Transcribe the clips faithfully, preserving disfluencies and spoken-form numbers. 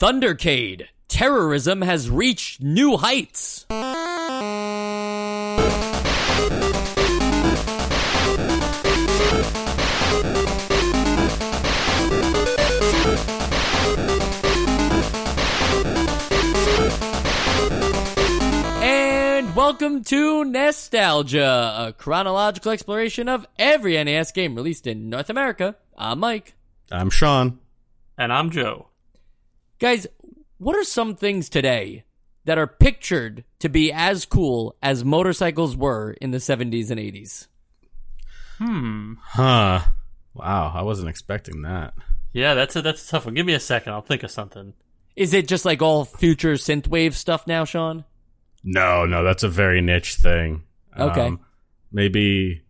Thundercade. Terrorism has reached new heights. Welcome to Nostalgia, a chronological exploration of every N E S game released in North America. I'm Mike. I'm Sean. And I'm Joe. Guys, what are some things today that are pictured to be as cool as motorcycles were in the seventies and eighties? Hmm. Huh. Wow, I wasn't expecting that. Yeah, that's a, that's a tough one. Give me a second, I'll think of something. Is it just like all future synthwave stuff now, Sean? No, no, that's a very niche thing. Okay, um, maybe,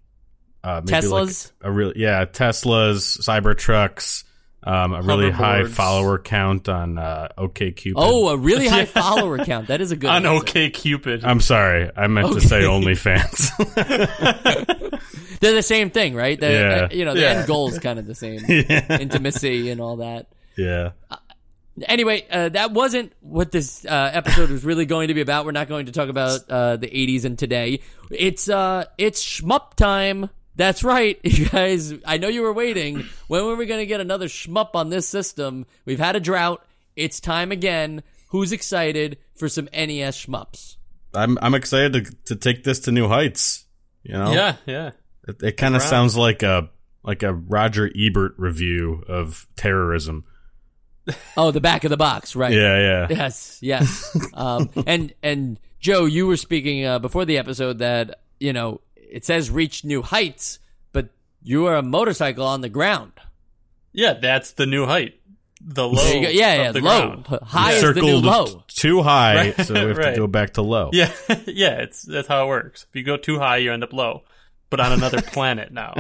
uh, maybe Teslas. Like a real, yeah, Teslas, Cybertrucks, um, a really high follower count on uh, OkCupid. Oh, a really high follower count. That is a good on answer. OkCupid. I'm sorry, I meant okay. to say OnlyFans. They're the same thing, right? They're, yeah, uh, you know, the yeah. end goal is kind of the same. Yeah. Intimacy and all that. Yeah. Uh, Anyway, uh, that wasn't what this uh, episode was really going to be about. We're not going to talk about uh, the eighties and today. It's uh, it's shmup time. That's right, you guys. I know you were waiting. When were we going to get another shmup on this system? We've had a drought. It's time again. Who's excited for some N E S shmups? I'm I'm excited to to take this to new heights. You know, yeah, yeah. It, it kind of sounds like a like a Roger Ebert review of terrorism. Oh, the back of the box, right? Yeah, yeah. Yes, yes. Um, and and Joe, you were speaking uh, before the episode that, you know, it says reach new heights, but you are a motorcycle on the ground. Yeah, that's the new height. The low. Yeah, yeah, the low. Ground. High yeah. is the new low. Too high, right? So we have right. to go back to low. Yeah, yeah. It's that's how it works. If you go too high, you end up low, but on another planet now.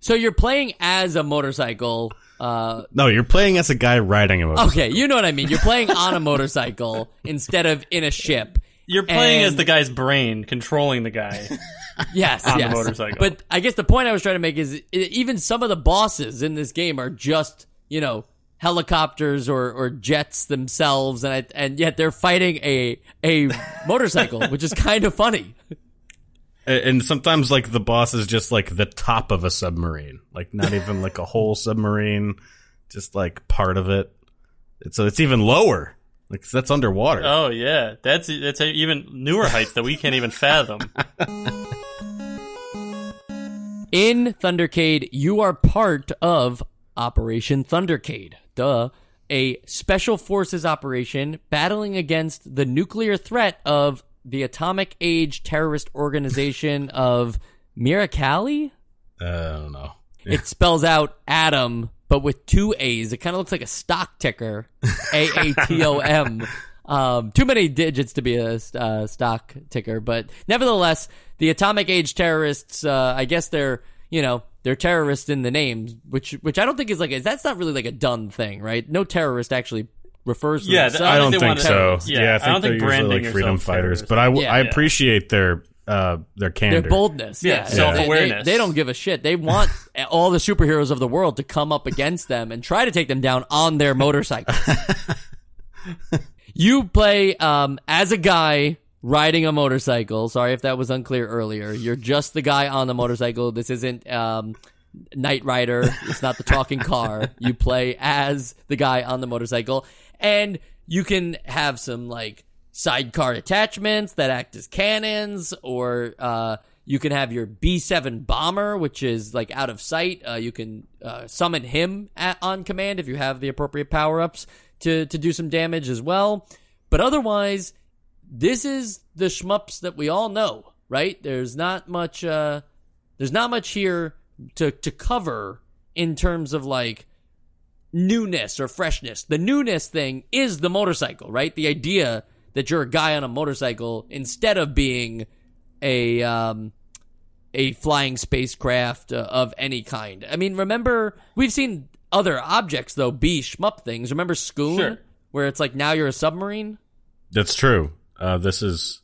So you're playing as a motorcycle. Uh, no, you're playing as a guy riding a motorcycle. Okay, you know what I mean. You're playing on a motorcycle instead of in a ship. You're playing and, as the guy's brain, controlling the guy yes, on yes. the motorcycle. But I guess the point I was trying to make is even some of the bosses in this game are just, you know, helicopters or, or jets themselves, and I, and yet they're fighting a a motorcycle, which is kind of funny. And sometimes, like, the boss is just, like, the top of a submarine. Like, not even, like, a whole submarine. Just, like, part of it. So it's even lower. Like, that's underwater. Oh, yeah. That's, that's even newer heights that we can't even fathom. In Thundercade, you are part of Operation Thundercade. Duh. A special forces operation battling against the nuclear threat of the Atomic Age terrorist organization of Miracali? Uh, I don't know. Yeah. It spells out Atom, but with two A's. It kind of looks like a stock ticker. A A T O M. Um, too many digits to be a uh, stock ticker. But nevertheless, the Atomic Age terrorists, uh, I guess they're, you know, they're terrorists in the name, which which I don't think is like, a, that's not really like a done thing, right? No terrorist actually refers to yeah, I don't think so. Yeah, yeah, I think I don't they're think usually like freedom fighters. But I, w- yeah, I yeah. appreciate their uh, their candor. Their boldness. Yeah, yeah. self-awareness. They, they, they don't give a shit. They want all the superheroes of the world to come up against them and try to take them down on their motorcycles. You play um, as a guy riding a motorcycle. Sorry if that was unclear earlier. You're just the guy on the motorcycle. This isn't Um, Knight Rider. It's not the talking car. You play as the guy on the motorcycle, and you can have some like sidecar attachments that act as cannons, or uh, you can have your B seven bomber, which is like out of sight. Uh, you can uh, summon him at, on command if you have the appropriate power-ups to, to do some damage as well. But otherwise, this is the shmups that we all know, right? There's not much. Uh, there's not much here to to cover in terms of like newness or freshness. The newness thing is the motorcycle, right? The idea that you're a guy on a motorcycle instead of being a um a flying spacecraft uh, of any kind. I mean, remember, we've seen other objects though be shmup things. Remember Schoon, sure. where it's like now you're a submarine? That's true. Uh, this is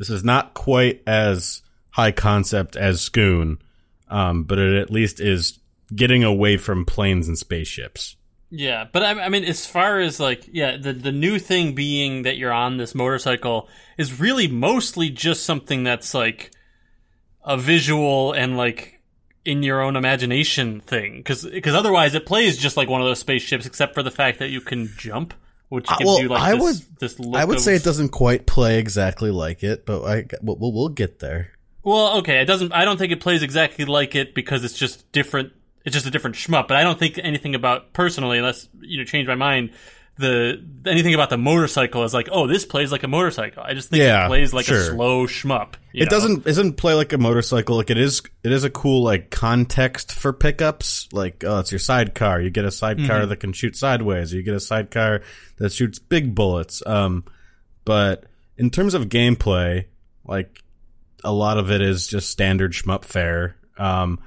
this is not quite as high concept as Schoon. Um, but it at least is getting away from planes and spaceships. Yeah, but I, I mean, as far as like, yeah, the the new thing being that you're on this motorcycle is really mostly just something that's like a visual and like in your own imagination thing, because because otherwise it plays just like one of those spaceships, except for the fact that you can jump, which gives uh, well, you like I this, would, this look I would of, say it doesn't quite play exactly like it, but I we'll, we'll get there. Well, okay, it doesn't. I don't think it plays exactly like it because it's just different. It's just a different shmup, but I don't think anything about, personally, unless, you know, change my mind, the anything about the motorcycle is like, oh, this plays like a motorcycle. I just think yeah, it plays like sure. a slow shmup. It know? doesn't isn't play like a motorcycle. Like it is it is a cool like context for pickups. Like, oh, it's your sidecar. You get a sidecar mm-hmm. that can shoot sideways. You get a sidecar that shoots big bullets. Um, but in terms of gameplay, like a lot of it is just standard shmup fare. Um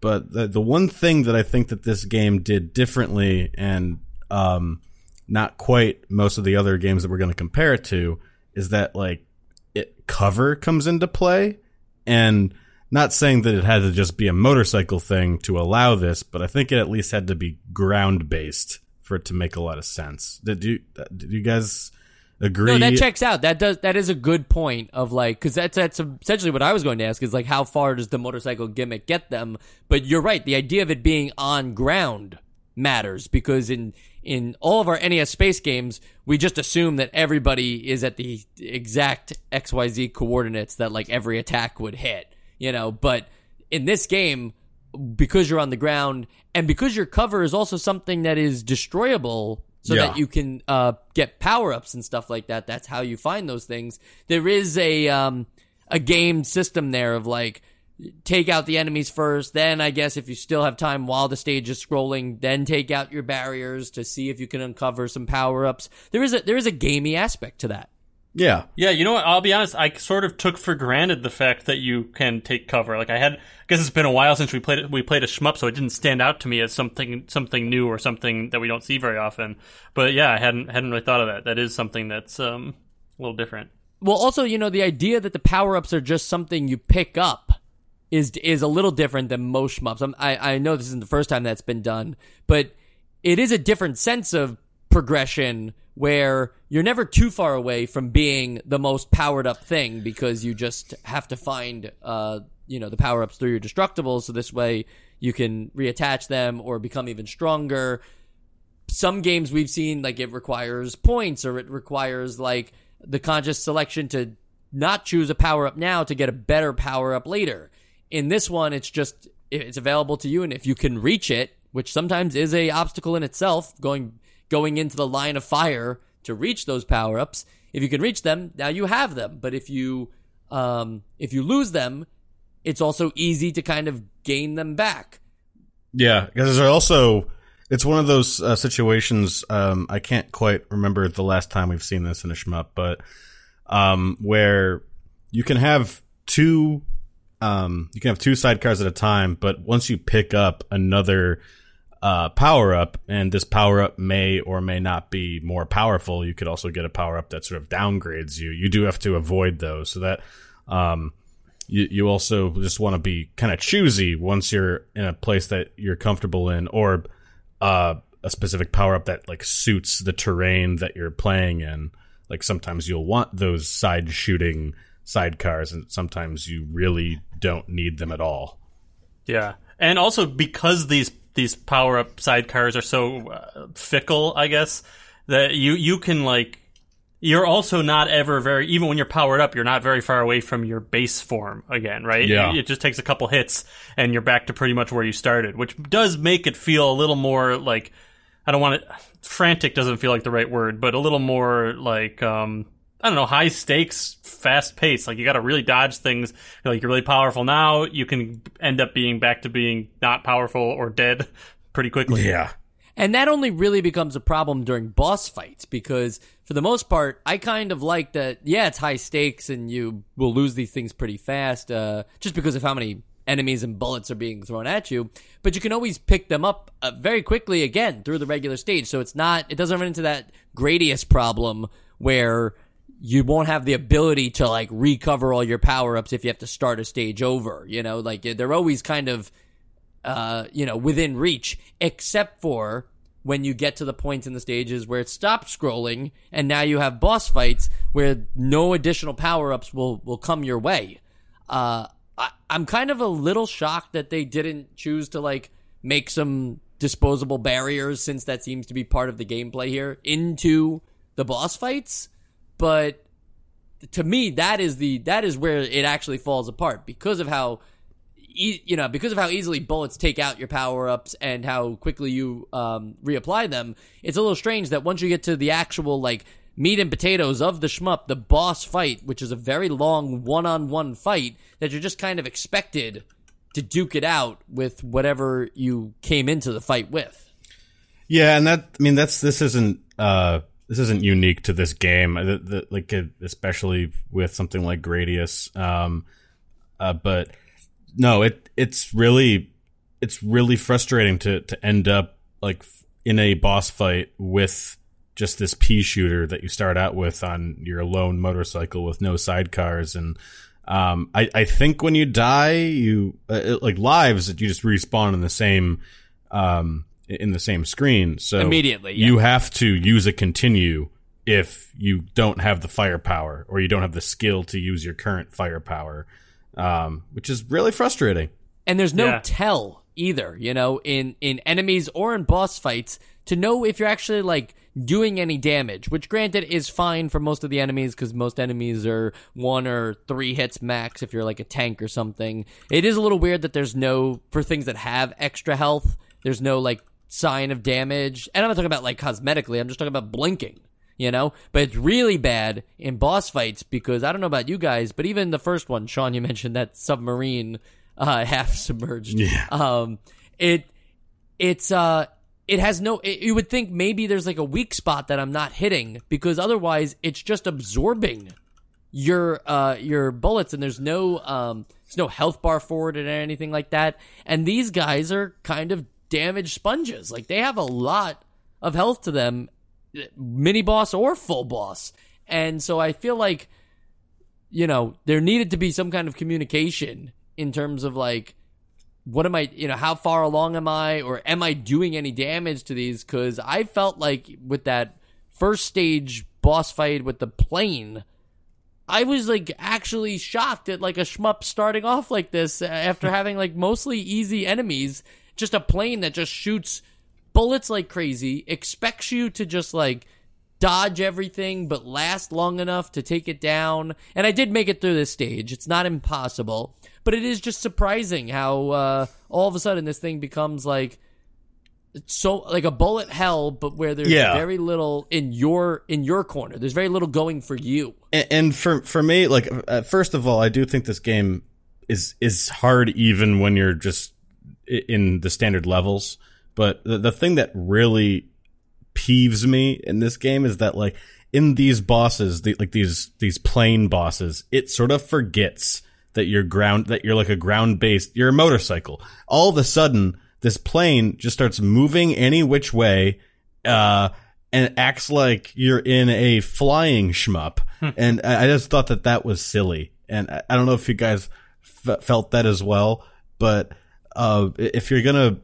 But the the one thing that I think that this game did differently and um, not quite most of the other games that we're going to compare it to is that, like, it cover comes into play. And not saying that it had to just be a motorcycle thing to allow this, but I think it at least had to be ground-based for it to make a lot of sense. Did you, did you guys agree? No, that checks out. That does. That is a good point of like, because that's that's essentially what I was going to ask is like, how far does the motorcycle gimmick get them? But you're right. The idea of it being on ground matters because in in all of our N E S space games, we just assume that everybody is at the exact X Y Z coordinates that like every attack would hit, you know. But in this game, because you're on the ground and because your cover is also something that is destroyable. So yeah. that you can uh, get power-ups and stuff like that. That's how you find those things. There is a um, a game system there of, like, take out the enemies first. Then, I guess, if you still have time while the stage is scrolling, then take out your barriers to see if you can uncover some power-ups. There is a there is a gamey aspect to that. Yeah. Yeah, you know what? I'll be honest. I sort of took for granted the fact that you can take cover. Like, I had... I guess it's been a while since we played it, we played a shmup, so it didn't stand out to me as something something new or something that we don't see very often. But, yeah, I hadn't hadn't really thought of that. That is something that's um, a little different. Well, also, you know, the idea that the power-ups are just something you pick up is is a little different than most shmups. I'm, I, I know this isn't the first time that's been done, but it is a different sense of progression where you're never too far away from being the most powered-up thing because you just have to find, uh, you know, the power-ups through your destructibles, so this way you can reattach them or become even stronger. Some games we've seen, like, it requires points or it requires, like, the conscious selection to not choose a power-up now to get a better power-up later. In this one, it's just it's available to you, and if you can reach it, which sometimes is a obstacle in itself, going... going into the line of fire to reach those power-ups. If you can reach them, now you have them. But if you um, if you lose them, it's also easy to kind of gain them back. Yeah, because there's also it's one of those uh, situations. Um, I can't quite remember the last time we've seen this in a shmup, but um, where you can have two um, you can have two sidecars at a time. But once you pick up another Uh, power up, and this power up may or may not be more powerful. You could also get a power up that sort of downgrades you. You do have to avoid those, so that um, you you also just want to be kind of choosy once you're in a place that you're comfortable in, or uh, a specific power up that like suits the terrain that you're playing in. Like sometimes you'll want those side shooting sidecars, and sometimes you really don't need them at all. Yeah, and also because these. These power-up sidecars are so uh, fickle, I guess, that you, you can, like... You're also not ever very... Even when you're powered up, you're not very far away from your base form again, right? Yeah. It, it just takes a couple hits, and you're back to pretty much where you started, which does make it feel a little more, like... I don't want to... Frantic doesn't feel like the right word, but a little more, like... um I don't know, high stakes, fast pace. Like, you got to really dodge things. Like, you're really powerful now. You can end up being back to being not powerful or dead pretty quickly. Yeah. And that only really becomes a problem during boss fights because, for the most part, I kind of like that, yeah, it's high stakes and you will lose these things pretty fast uh, just because of how many enemies and bullets are being thrown at you. But you can always pick them up uh, very quickly again through the regular stage. So it's not, it doesn't run into that Gradius problem where... you won't have the ability to, like, recover all your power-ups if you have to start a stage over, you know? Like, they're always kind of, uh, you know, within reach, except for when you get to the point in the stages where it stops scrolling, and now you have boss fights where no additional power-ups will, will come your way. Uh, I, I'm kind of a little shocked that they didn't choose to, like, make some disposable barriers, since that seems to be part of the gameplay here, into the boss fights. But to me, that is the that is where it actually falls apart, because of how e- you know because of how easily bullets take out your power-ups and how quickly you um, reapply them. It's a little strange that once you get to the actual, like, meat and potatoes of the shmup, the boss fight, which is a very long one-on-one fight, that you're just kind of expected to duke it out with whatever you came into the fight with. Yeah, and that I mean that's this isn't uh, this isn't unique to this game. The, the, like especially with something like Gradius. Um, uh, but no, it it's really it's really frustrating to to end up like in a boss fight with just this pea shooter that you start out with on your lone motorcycle with no sidecars. And um, I, I think when you die, you uh, it, like lives that you just respawn in the same um, in the same screen. So immediately, yeah. You have to use a continue if you don't have the firepower or you don't have the skill to use your current firepower, um, which is really frustrating. And there's no yeah. tell either, you know, in in enemies or in boss fights, to know if you're actually like doing any damage, which granted is fine for most of the enemies, because most enemies are one or three hits max if you're like a tank or something. It is a little weird that there's no, for things that have extra health, there's no like sign of damage. And I'm not talking about like cosmetically, I'm just talking about blinking, you know? But it's really bad in boss fights, because I don't know about you guys, but even the first one, Sean, you mentioned that submarine uh, half submerged. Yeah. Um, it, it's, uh, It has no, it, you would think maybe there's like a weak spot that I'm not hitting, because otherwise it's just absorbing your uh, your bullets, and there's no um, there's no health bar forward or anything like that. And these guys are kind of damaged sponges. Like, they have a lot of health to them, mini boss or full boss. And so I feel like, you know, there needed to be some kind of communication in terms of like, what am I, you know, how far along am I, or am I doing any damage to these? Because I felt like with that first stage boss fight with the plane, I was like actually shocked at like a shmup starting off like this after having like mostly easy enemies, just a plane that just shoots bullets like crazy, expects you to just like dodge everything but last long enough to take it down. And I did make it through this stage. It's not impossible. But it is just surprising how uh, all of a sudden this thing becomes like so like a bullet hell, but where there's yeah. very little in your in your corner. There's very little going for you. And, and for for me, like uh, first of all, I do think this game is is hard even when you're just in the standard levels. But the, the thing that really peeves me in this game is that like in these bosses, the, like these these plane bosses, it sort of forgets that you're ground, that you're like a ground based, you're a motorcycle. All of a sudden, this plane just starts moving any which way, uh, and acts like you're in a flying shmup. And I just thought that that was silly. And I don't know if you guys f- felt that as well, but, uh, if you're gonna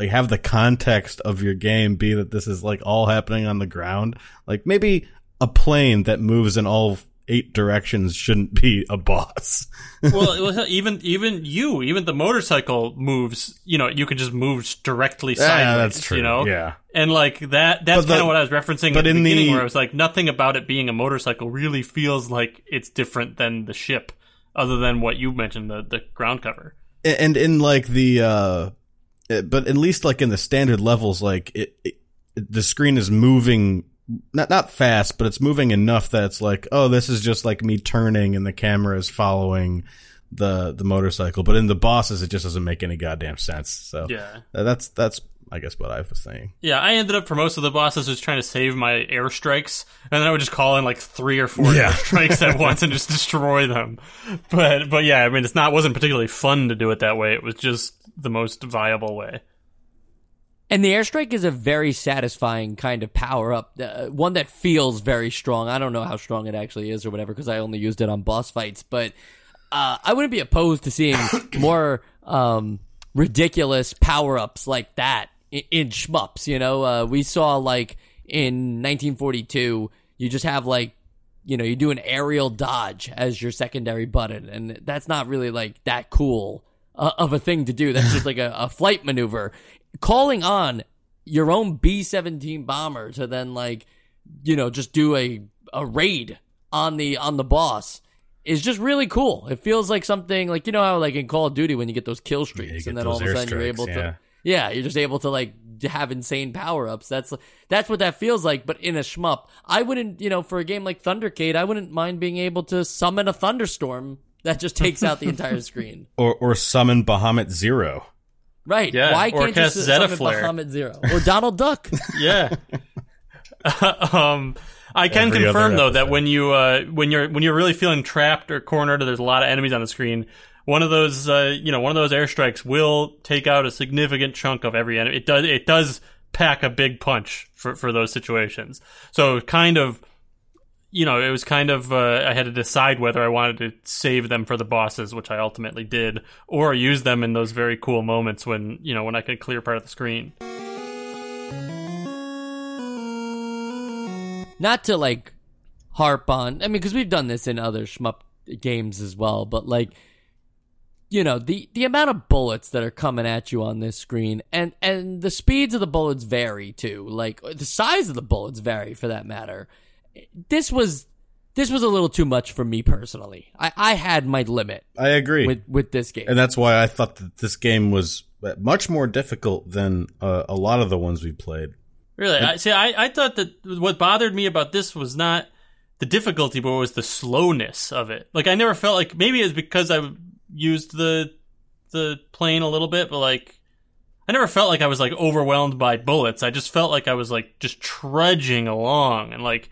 like have the context of your game be that this is like all happening on the ground, like maybe a plane that moves in all eight directions shouldn't be a boss. Well, even even you, even the motorcycle moves, you know, you could just move directly sideways. Yeah, that's true. You know? Yeah. And like that, that's kind of what I was referencing at the beginning, the, where I was like, nothing about it being a motorcycle really feels like it's different than the ship, other than what you mentioned, the, the ground cover. And in like the, uh, but at least like in the standard levels, like it, it the screen is moving Not not fast, but it's moving enough that it's like, oh, this is just like me turning and the camera is following the the motorcycle. But in the bosses, it just doesn't make any goddamn sense. So yeah, that's that's I guess what I was saying. Yeah, I ended up for most of the bosses just trying to save my airstrikes, and then I would just call in like three or four yeah. airstrikes at once and just destroy them. But but yeah, I mean, it's not wasn't particularly fun to do it that way. It was just the most viable way. And the airstrike is a very satisfying kind of power-up, uh, one that feels very strong. I don't know how strong it actually is or whatever, because I only used it on boss fights, but uh, I wouldn't be opposed to seeing more um, ridiculous power-ups like that in shmups, you know? Uh, we saw, like, in nineteen forty-two, you just have, like, you know, you do an aerial dodge as your secondary button, and that's not really, like, that cool uh, of a thing to do. That's just, like, a, a flight maneuver. Calling on your own B seventeen bomber to then, like, you know, just do a, a raid on the on the boss is just really cool. It feels like something, like, you know how, like, in Call of Duty when you get those kill streaks, yeah, and then all of a sudden you're able yeah. to... Yeah, you're just able to, like, have insane power-ups. That's that's what that feels like, but in a shmup. I wouldn't, you know, for a game like Thundercade, I wouldn't mind being able to summon a thunderstorm that just takes out the entire screen. Or or summon Bahamut Zero. Right. Yeah. Why can't you summon Flare. Bahamut Zero? Or Donald Duck. Yeah. um... I can Every confirm though that when you uh, when you're when you're really feeling trapped or cornered, or there's a lot of enemies on the screen, one of those uh, you know one of those airstrikes will take out a significant chunk of every enemy. It does it does pack a big punch for, for those situations. So kind of you know it was kind of uh, I had to decide whether I wanted to save them for the bosses, which I ultimately did, or use them in those very cool moments when you know when I could clear part of the screen. Not to, like, harp on... I mean, because we've done this in other shmup games as well, but, like, you know, the, the amount of bullets that are coming at you on this screen, and, and the speeds of the bullets vary, too. Like, the size of the bullets vary, for that matter. This was this was a little too much for me, personally. I, I had my limit. I agree. With, with this game. And that's why I thought that this game was much more difficult than uh, a lot of the ones we played. Really? I, see, I, I thought that what bothered me about this was not the difficulty, but it was the slowness of it. Like, I never felt like... Maybe it's because I used the the plane a little bit, but, like... I never felt like I was, like, overwhelmed by bullets. I just felt like I was, like, just trudging along. And, like,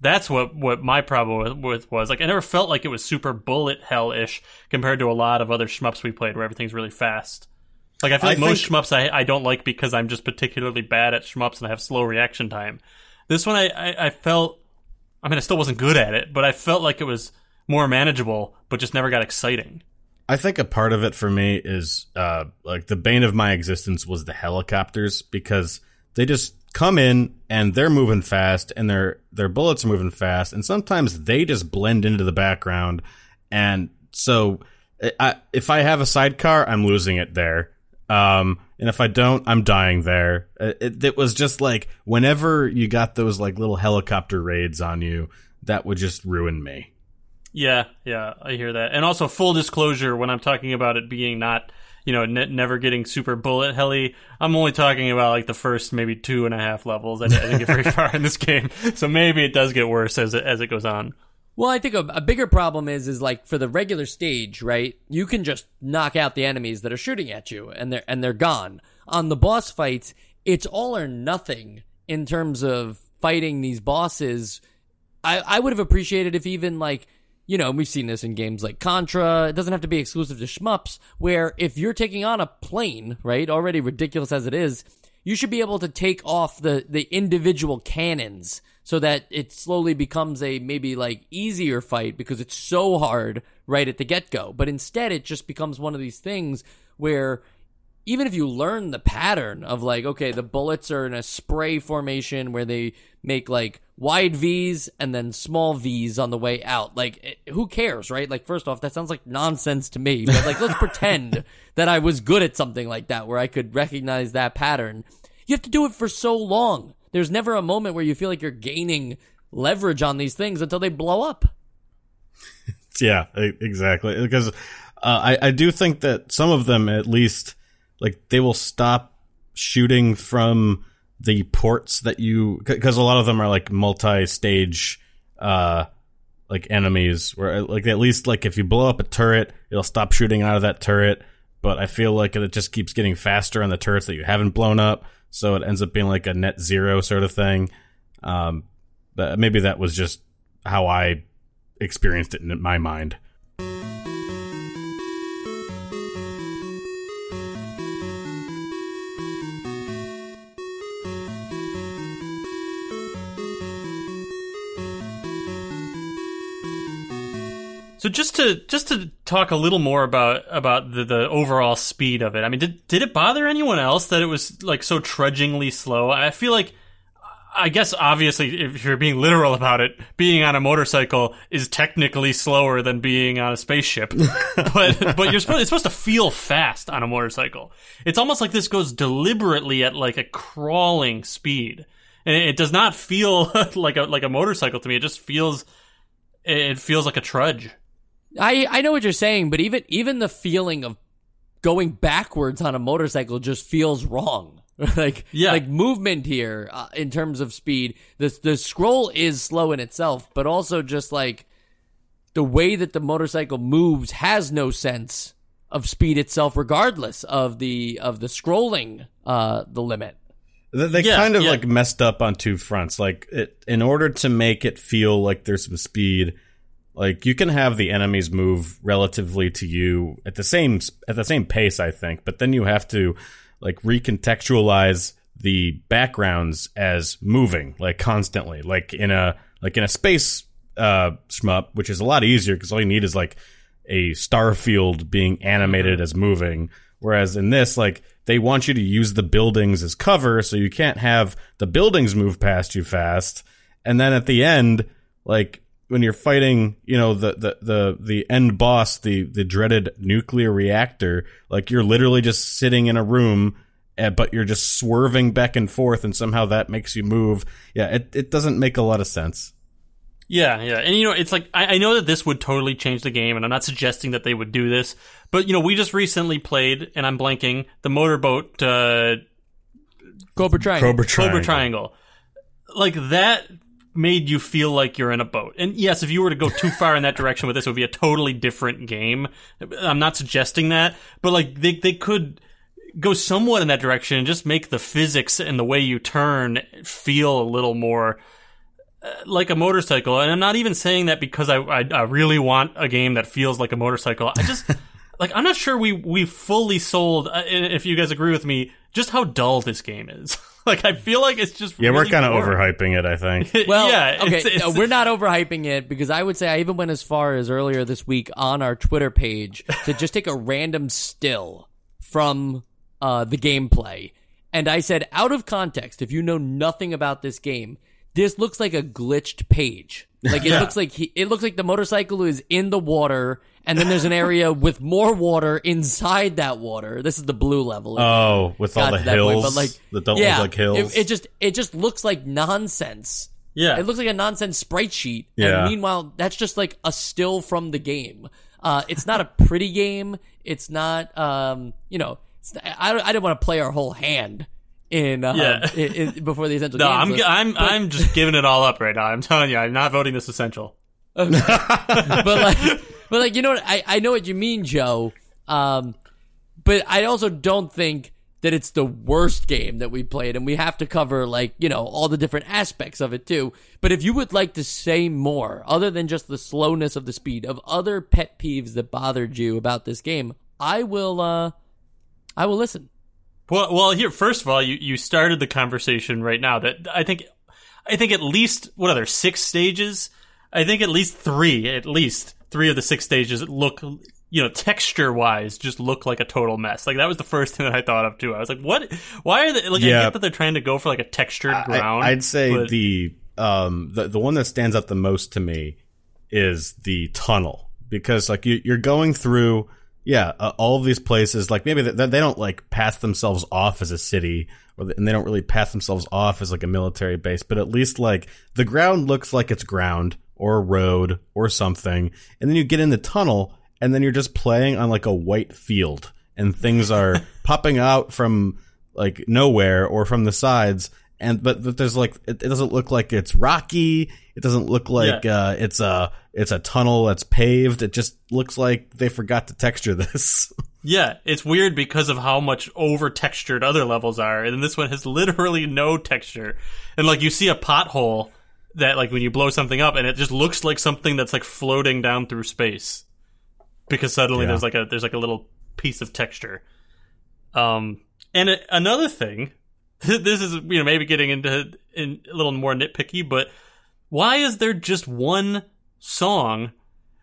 that's what, what my problem with, with was. Like, I never felt like it was super bullet hell-ish compared to a lot of other shmups we played where everything's really fast. Like, I feel like I most think... shmups I, I don't like because I'm just particularly bad at shmups and I have slow reaction time. This one I, I, I felt... I mean, I still wasn't good at it, but I felt like it was more manageable, but just never got exciting. I think a part of it for me is, uh, like, the bane of my existence was the helicopters, because they just come in and they're moving fast and their their bullets are moving fast, and sometimes they just blend into the background. And so I, if I have a sidecar, I'm losing it there. Um, and if I don't, I'm dying there. It, it was just like, whenever you got those like little helicopter raids on you, that would just ruin me. Yeah, yeah, I hear that. And also, full disclosure, when I'm talking about it being not, you know, ne- never getting super bullet helly, I'm only talking about like the first maybe two and a half levels. I, I didn't get very far in this game, so maybe it does get worse as it, as it goes on. Well, I think a, a bigger problem is, is like for the regular stage, right? You can just knock out the enemies that are shooting at you, and they're and they're gone. On the boss fights, it's all or nothing in terms of fighting these bosses. I, I would have appreciated if even like, you know, we've seen this in games like Contra. It doesn't have to be exclusive to shmups, where if you're taking on a plane, right, already ridiculous as it is, you should be able to take off the, the individual cannons, so that it slowly becomes a maybe like easier fight because it's so hard right at the get-go. But instead, it just becomes one of these things where even if you learn the pattern of like, okay, the bullets are in a spray formation where they make like wide V's and then small V's on the way out. Like, it, who cares, right? Like, first off, that sounds like nonsense to me. But like, let's pretend that I was good at something like that where I could recognize that pattern. You have to do it for so long. There's never a moment where you feel like you're gaining leverage on these things until they blow up. Yeah, exactly. Because uh, I, I do think that some of them, at least, like they will stop shooting from the ports that you... Because a lot of them are like multi-stage uh, like enemies. Where like at least like if you blow up a turret, it'll stop shooting out of that turret. But I feel like it just keeps getting faster on the turrets that you haven't blown up. So it ends up being like a net zero sort of thing. Um, but maybe that was just how I experienced it in my mind. So just to just to talk a little more about about the, the overall speed of it. I mean, did did it bother anyone else that it was like so trudgingly slow? I feel like, I guess obviously, if you're being literal about it, being on a motorcycle is technically slower than being on a spaceship. but but you're supposed, it's supposed to feel fast on a motorcycle. It's almost like this goes deliberately at like a crawling speed, and it, it does not feel like a like a motorcycle to me. It just feels it feels like a trudge. I, I know what you're saying, but even even the feeling of going backwards on a motorcycle just feels wrong. like yeah. like movement here uh, in terms of speed. The the scroll is slow in itself, but also just like the way that the motorcycle moves has no sense of speed itself, regardless of the of the scrolling uh, the limit. They yeah, kind of yeah. like messed up on two fronts. Like it, in order to make it feel like there's some speed. Like you can have the enemies move relatively to you at the same at the same pace, I think, but then you have to like recontextualize the backgrounds as moving, like constantly, like in a like in a space uh, shmup, which is a lot easier because all you need is like a star field being animated as moving. Whereas in this, like they want you to use the buildings as cover, so you can't have the buildings move past you fast. And then at the end, like. When you're fighting, you know, the, the, the, the end boss, the, the dreaded nuclear reactor, like you're literally just sitting in a room, but you're just swerving back and forth, and somehow that makes you move. Yeah, it, it doesn't make a lot of sense. Yeah, yeah. And, you know, it's like, I, I know that this would totally change the game, and I'm not suggesting that they would do this, but, you know, we just recently played, and I'm blanking, the motorboat... Uh, Cobra Triangle. Cobra Triangle. Cobra Triangle. Like, that... made you feel like you're in a boat. And yes, if you were to go too far in that direction with this, it would be a totally different game. I'm not suggesting that, but like they they could go somewhat in that direction and just make the physics and the way you turn feel a little more uh, like a motorcycle. And I'm not even saying that because I, I I really want a game that feels like a motorcycle. I just like I'm not sure we we fully sold, uh, if you guys agree with me, just how dull this game is. Like, I feel like it's just... Yeah, really we're kind of overhyping it, I think. Well, yeah, okay, it's, it's, no, we're not overhyping it, because I would say I even went as far as earlier this week on our Twitter page to just take a random still from uh, the gameplay. And I said, out of context, if you know nothing about this game, this looks like a glitched page. Like, it yeah. looks like he, it looks like the motorcycle is in the water, and then there's an area with more water inside that water. This is the blue level. Oh, with all the hills point, but like, that don't yeah, look like hills. It, it just it just looks like nonsense. Yeah, it looks like a nonsense sprite sheet. Yeah. And meanwhile, that's just like a still from the game. Uh, it's not a pretty game. It's not. Um, you know, it's, I I didn't want to play our whole hand. In, uh, yeah. in, in before the essential. No, games I'm list. I'm but, I'm just giving it all up right now. I'm telling you, I'm not voting this essential. Okay. but like, but like, you know what? I, I know what you mean, Joe. Um, but I also don't think that it's the worst game that we played, and we have to cover like you know all the different aspects of it too. But if you would like to say more, other than just the slowness of the speed, of other pet peeves that bothered you about this game, I will. Uh, I will listen. Well, well, here. First of all, you, you started the conversation right now. That I think, I think at least what are there six stages? I think at least three, at least three of the six stages look, you know, texture wise, just look like a total mess. Like that was the first thing that I thought of too. I was like, what? Why are they? Like yeah. I get that they're trying to go for like a textured ground. I, I'd say but... the um the the one that stands out the most to me is the tunnel, because like you, you're going through. Yeah, uh, all of these places, like maybe they, they don't like pass themselves off as a city, or and they don't really pass themselves off as like a military base, but at least like the ground looks like it's ground or a road or something. And then you get in the tunnel, and then you're just playing on like a white field, and things are popping out from like nowhere or from the sides. And but, but there's like it, it doesn't look like it's rocky. It doesn't look like yeah. uh, it's a it's a tunnel that's paved. It just looks like they forgot to texture this. Yeah, it's weird because of how much over textured other levels are, and this one has literally no texture. And like you see a pothole that like when you blow something up, and it just looks like something that's like floating down through space because suddenly yeah. there's like a there's like a little piece of texture. Um, and it, another thing. This is, you know, maybe getting into in a little more nitpicky, but why is there just one song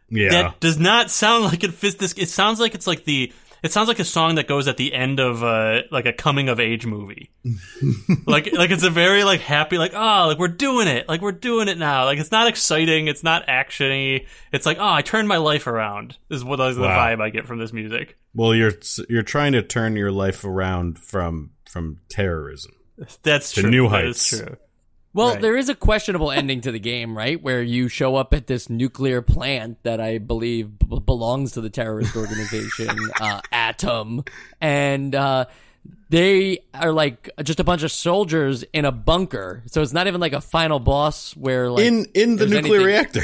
Yeah. That does not sound like it fits this. It sounds like it's like the. It sounds like a song that goes at the end of uh, like a coming of age movie. like like it's a very like happy like oh like we're doing it like we're doing it now like it's not exciting, it's not actiony, it's like oh I turned my life around is what is the wow. vibe I get from this music. Well, you're you're trying to turn your life around from from terrorism. That's to true. New heights. That is true. Well, right. There is a questionable ending to the game, right? Where you show up at this nuclear plant that I believe b- belongs to the terrorist organization, uh, Atom. And uh, they are like just a bunch of soldiers in a bunker. So it's not even like a final boss where like... In, in the nuclear anything. reactor.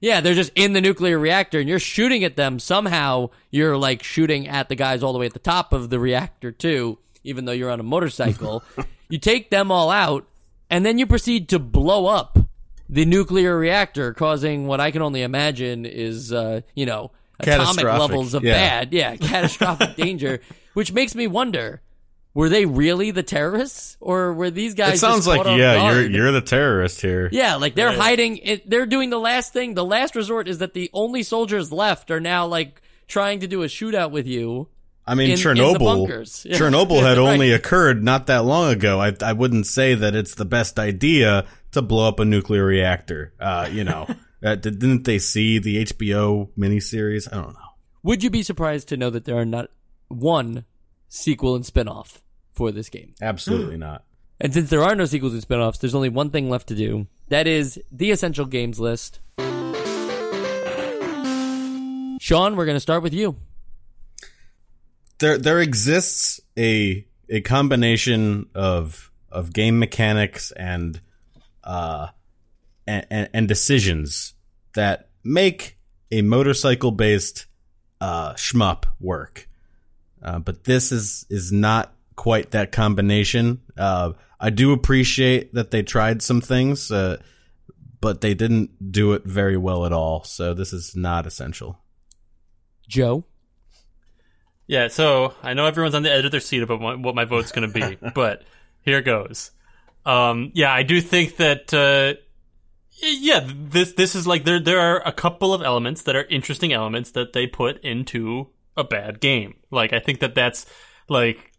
Yeah, they're just in the nuclear reactor and you're shooting at them. Somehow you're like shooting at the guys all the way at the top of the reactor too, even though you're on a motorcycle. You take them all out. And then you proceed to blow up the nuclear reactor, causing what I can only imagine is, uh, you know, atomic levels of yeah. bad. Yeah, catastrophic danger, which makes me wonder, were they really the terrorists? Or were these guys It sounds just like, yeah, you're, you're the terrorist here. Yeah, like they're right. hiding. It, they're doing the last thing. The last resort is that the only soldiers left are now, like, trying to do a shootout with you. I mean, in, Chernobyl. In yeah. Chernobyl had right. only occurred not that long ago. I I wouldn't say that it's the best idea to blow up a nuclear reactor. Uh, you know, uh, didn't they see the H B O miniseries? I don't know. Would you be surprised to know that there are not one sequel and spinoff for this game? Absolutely not. And since there are no sequels and spinoffs, there's only one thing left to do. That is the essential games list. Sean, we're going to start with you. There, there exists a a combination of of game mechanics and uh and, and decisions that make a motorcycle based uh, shmup work, uh, but this is is not quite that combination. Uh, I do appreciate that they tried some things, uh, but they didn't do it very well at all. So this is not essential. Joe. Yeah, so I know everyone's on the edge of their seat about my, what my vote's going to be, but here goes. Um, yeah, I do think that, uh, yeah, this this is like there there are a couple of elements that are interesting elements that they put into a bad game. Like, I think that that's like,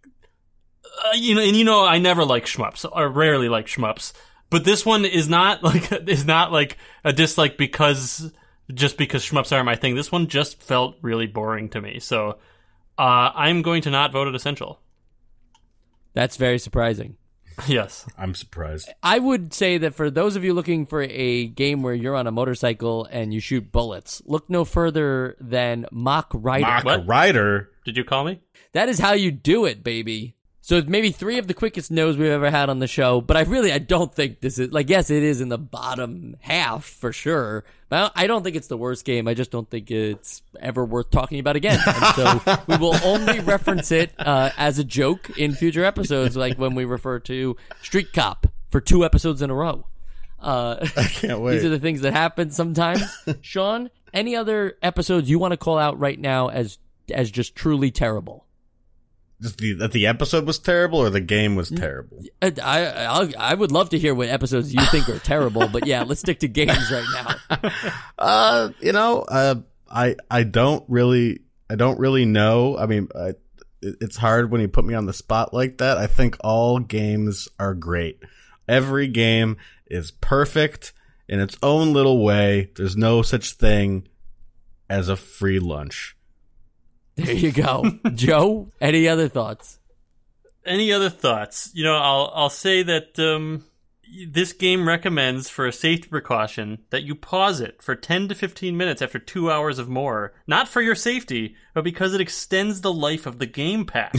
uh, you know, and you know, I never like shmups or rarely like shmups, but this one is not like is not like a dislike because just because shmups are my thing. This one just felt really boring to me, so. Uh, I'm going to not vote it essential. That's very surprising. Yes. I'm surprised. I would say that for those of you looking for a game where you're on a motorcycle and you shoot bullets, look no further than Mach Rider. Mach what? Rider? Did you call me? That is how you do it, baby. So maybe three of the quickest no's we've ever had on the show, but I really, I don't think this is, like, yes, it is in the bottom half for sure, but I don't, I don't think it's the worst game. I just don't think it's ever worth talking about again. And so we will only reference it uh, as a joke in future episodes, like when we refer to Street Cop for two episodes in a row. Uh, I can't wait. These are the things that happen sometimes. Sean, any other episodes you want to call out right now as as just truly terrible? Just the, that the episode was terrible or the game was terrible? I, I I would love to hear what episodes you think are terrible, but yeah, let's stick to games right now. Uh, you know, uh, I I don't really I don't really know. I mean, I, it's hard when you put me on the spot like that. I think all games are great. Every game is perfect in its own little way. There's no such thing as a free lunch. There you go. Joe, any other thoughts? Any other thoughts? You know, I'll I'll say that um, this game recommends for a safety precaution that you pause it for ten to fifteen minutes after two hours or more. Not for your safety, but because it extends the life of the game pack.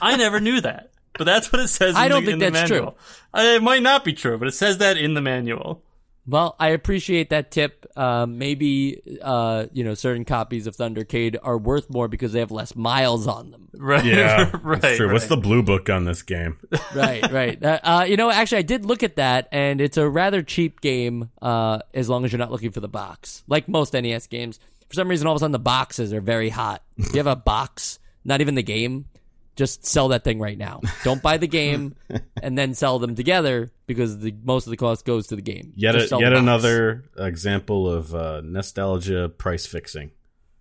I never knew that, but that's what it says in the manual. I don't think that's true. It might not be true, but it says that in the manual. Well, I appreciate that tip. Uh, maybe uh, you know, certain copies of Thundercade are worth more because they have less miles on them. Right. Yeah, right, that's true. Right. What's the blue book on this game? Right, right. Uh, you know, actually, I did look at that, and it's a rather cheap game uh, as long as you're not looking for the box. Like most N E S games, for some reason, all of a sudden, the boxes are very hot. Do you have a box? Not even the game? just sell that thing right now. Don't buy the game and then sell them together, because the most of the cost goes to the game. Yet, a, yet another example of uh, nostalgia price fixing.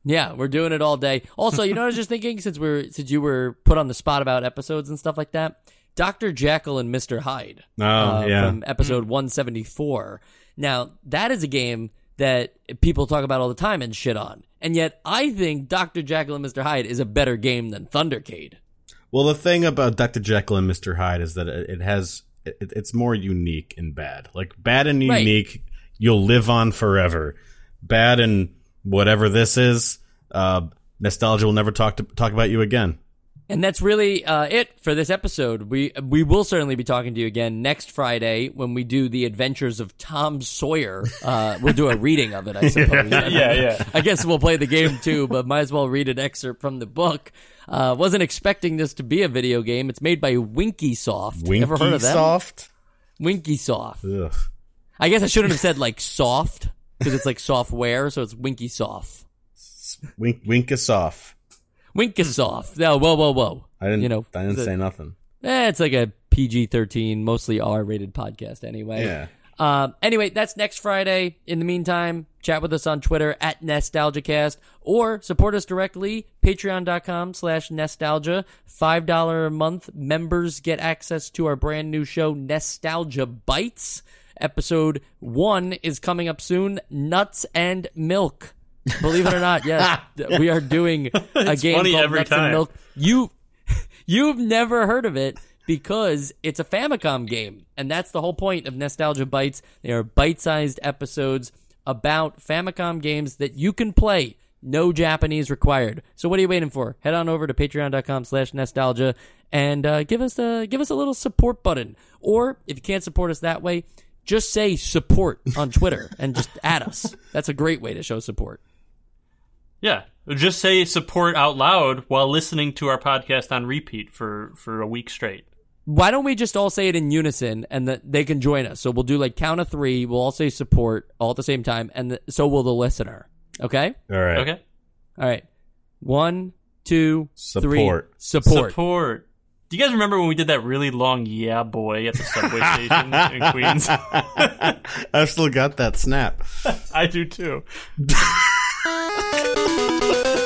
Yeah, we're doing it all day. Also, you know what I was just thinking, since we were, since you were put on the spot about episodes and stuff like that? Doctor Jekyll and Mister Hyde. Oh, uh, yeah. From episode one seventy-four. Now, that is a game that people talk about all the time and shit on. And yet, I think Doctor Jekyll and Mister Hyde is a better game than Thundercade. Well, the thing about Doctor Jekyll and Mister Hyde is that it has it, it's more unique and bad. Like, bad and unique, right. You'll live on forever. Bad and whatever this is, uh, nostalgia will never talk to, talk about you again. And that's really uh, it for this episode. We we will certainly be talking to you again next Friday when we do the Adventures of Tom Sawyer. Uh, we'll do a reading of it, I suppose. yeah, yeah, yeah. I guess we'll play the game too, but might as well read an excerpt from the book. Uh, wasn't expecting this to be a video game. It's made by Winky Soft. Winky Ever heard of them? Soft? Winky Soft. Ugh. I guess I shouldn't have said like soft, because it's like software, so it's Winky Soft. Wink, Winky Soft. Wink is off. No, whoa, whoa, whoa. I didn't, you know, I didn't the, say nothing. Eh, it's like a P G thirteen, mostly R-rated podcast anyway. Yeah. Uh, anyway, that's next Friday. In the meantime, chat with us on Twitter at NostalgiaCast, or support us directly, patreon.com slash Nostalgia. five dollars a month. Members get access to our brand new show, Nostalgia Bites. Episode one is coming up soon, Nuts and Milk. Believe it or not, yes, we are doing a game called Nuts and Milk. You, you've never heard of it because it's a Famicom game, and that's the whole point of Nostalgia Bites. They are bite-sized episodes about Famicom games that you can play. No Japanese required. So what are you waiting for? Head on over to patreon.com slash nostalgia and uh, give us a, give us a little support button. Or if you can't support us that way, just say support on Twitter and just add us. That's a great way to show support. Yeah, just say support out loud while listening to our podcast on repeat for, for a week straight. Why don't we just all say it in unison, and that they can join us? So we'll do like count of three. We'll all say support all at the same time, and the, so will the listener. Okay? All right. Okay. All right. One, two, support. Three. Support. Support. Do you guys remember when we did that really long yeah boy at the subway station in Queens? I've still got that snap. I do too. Thank you.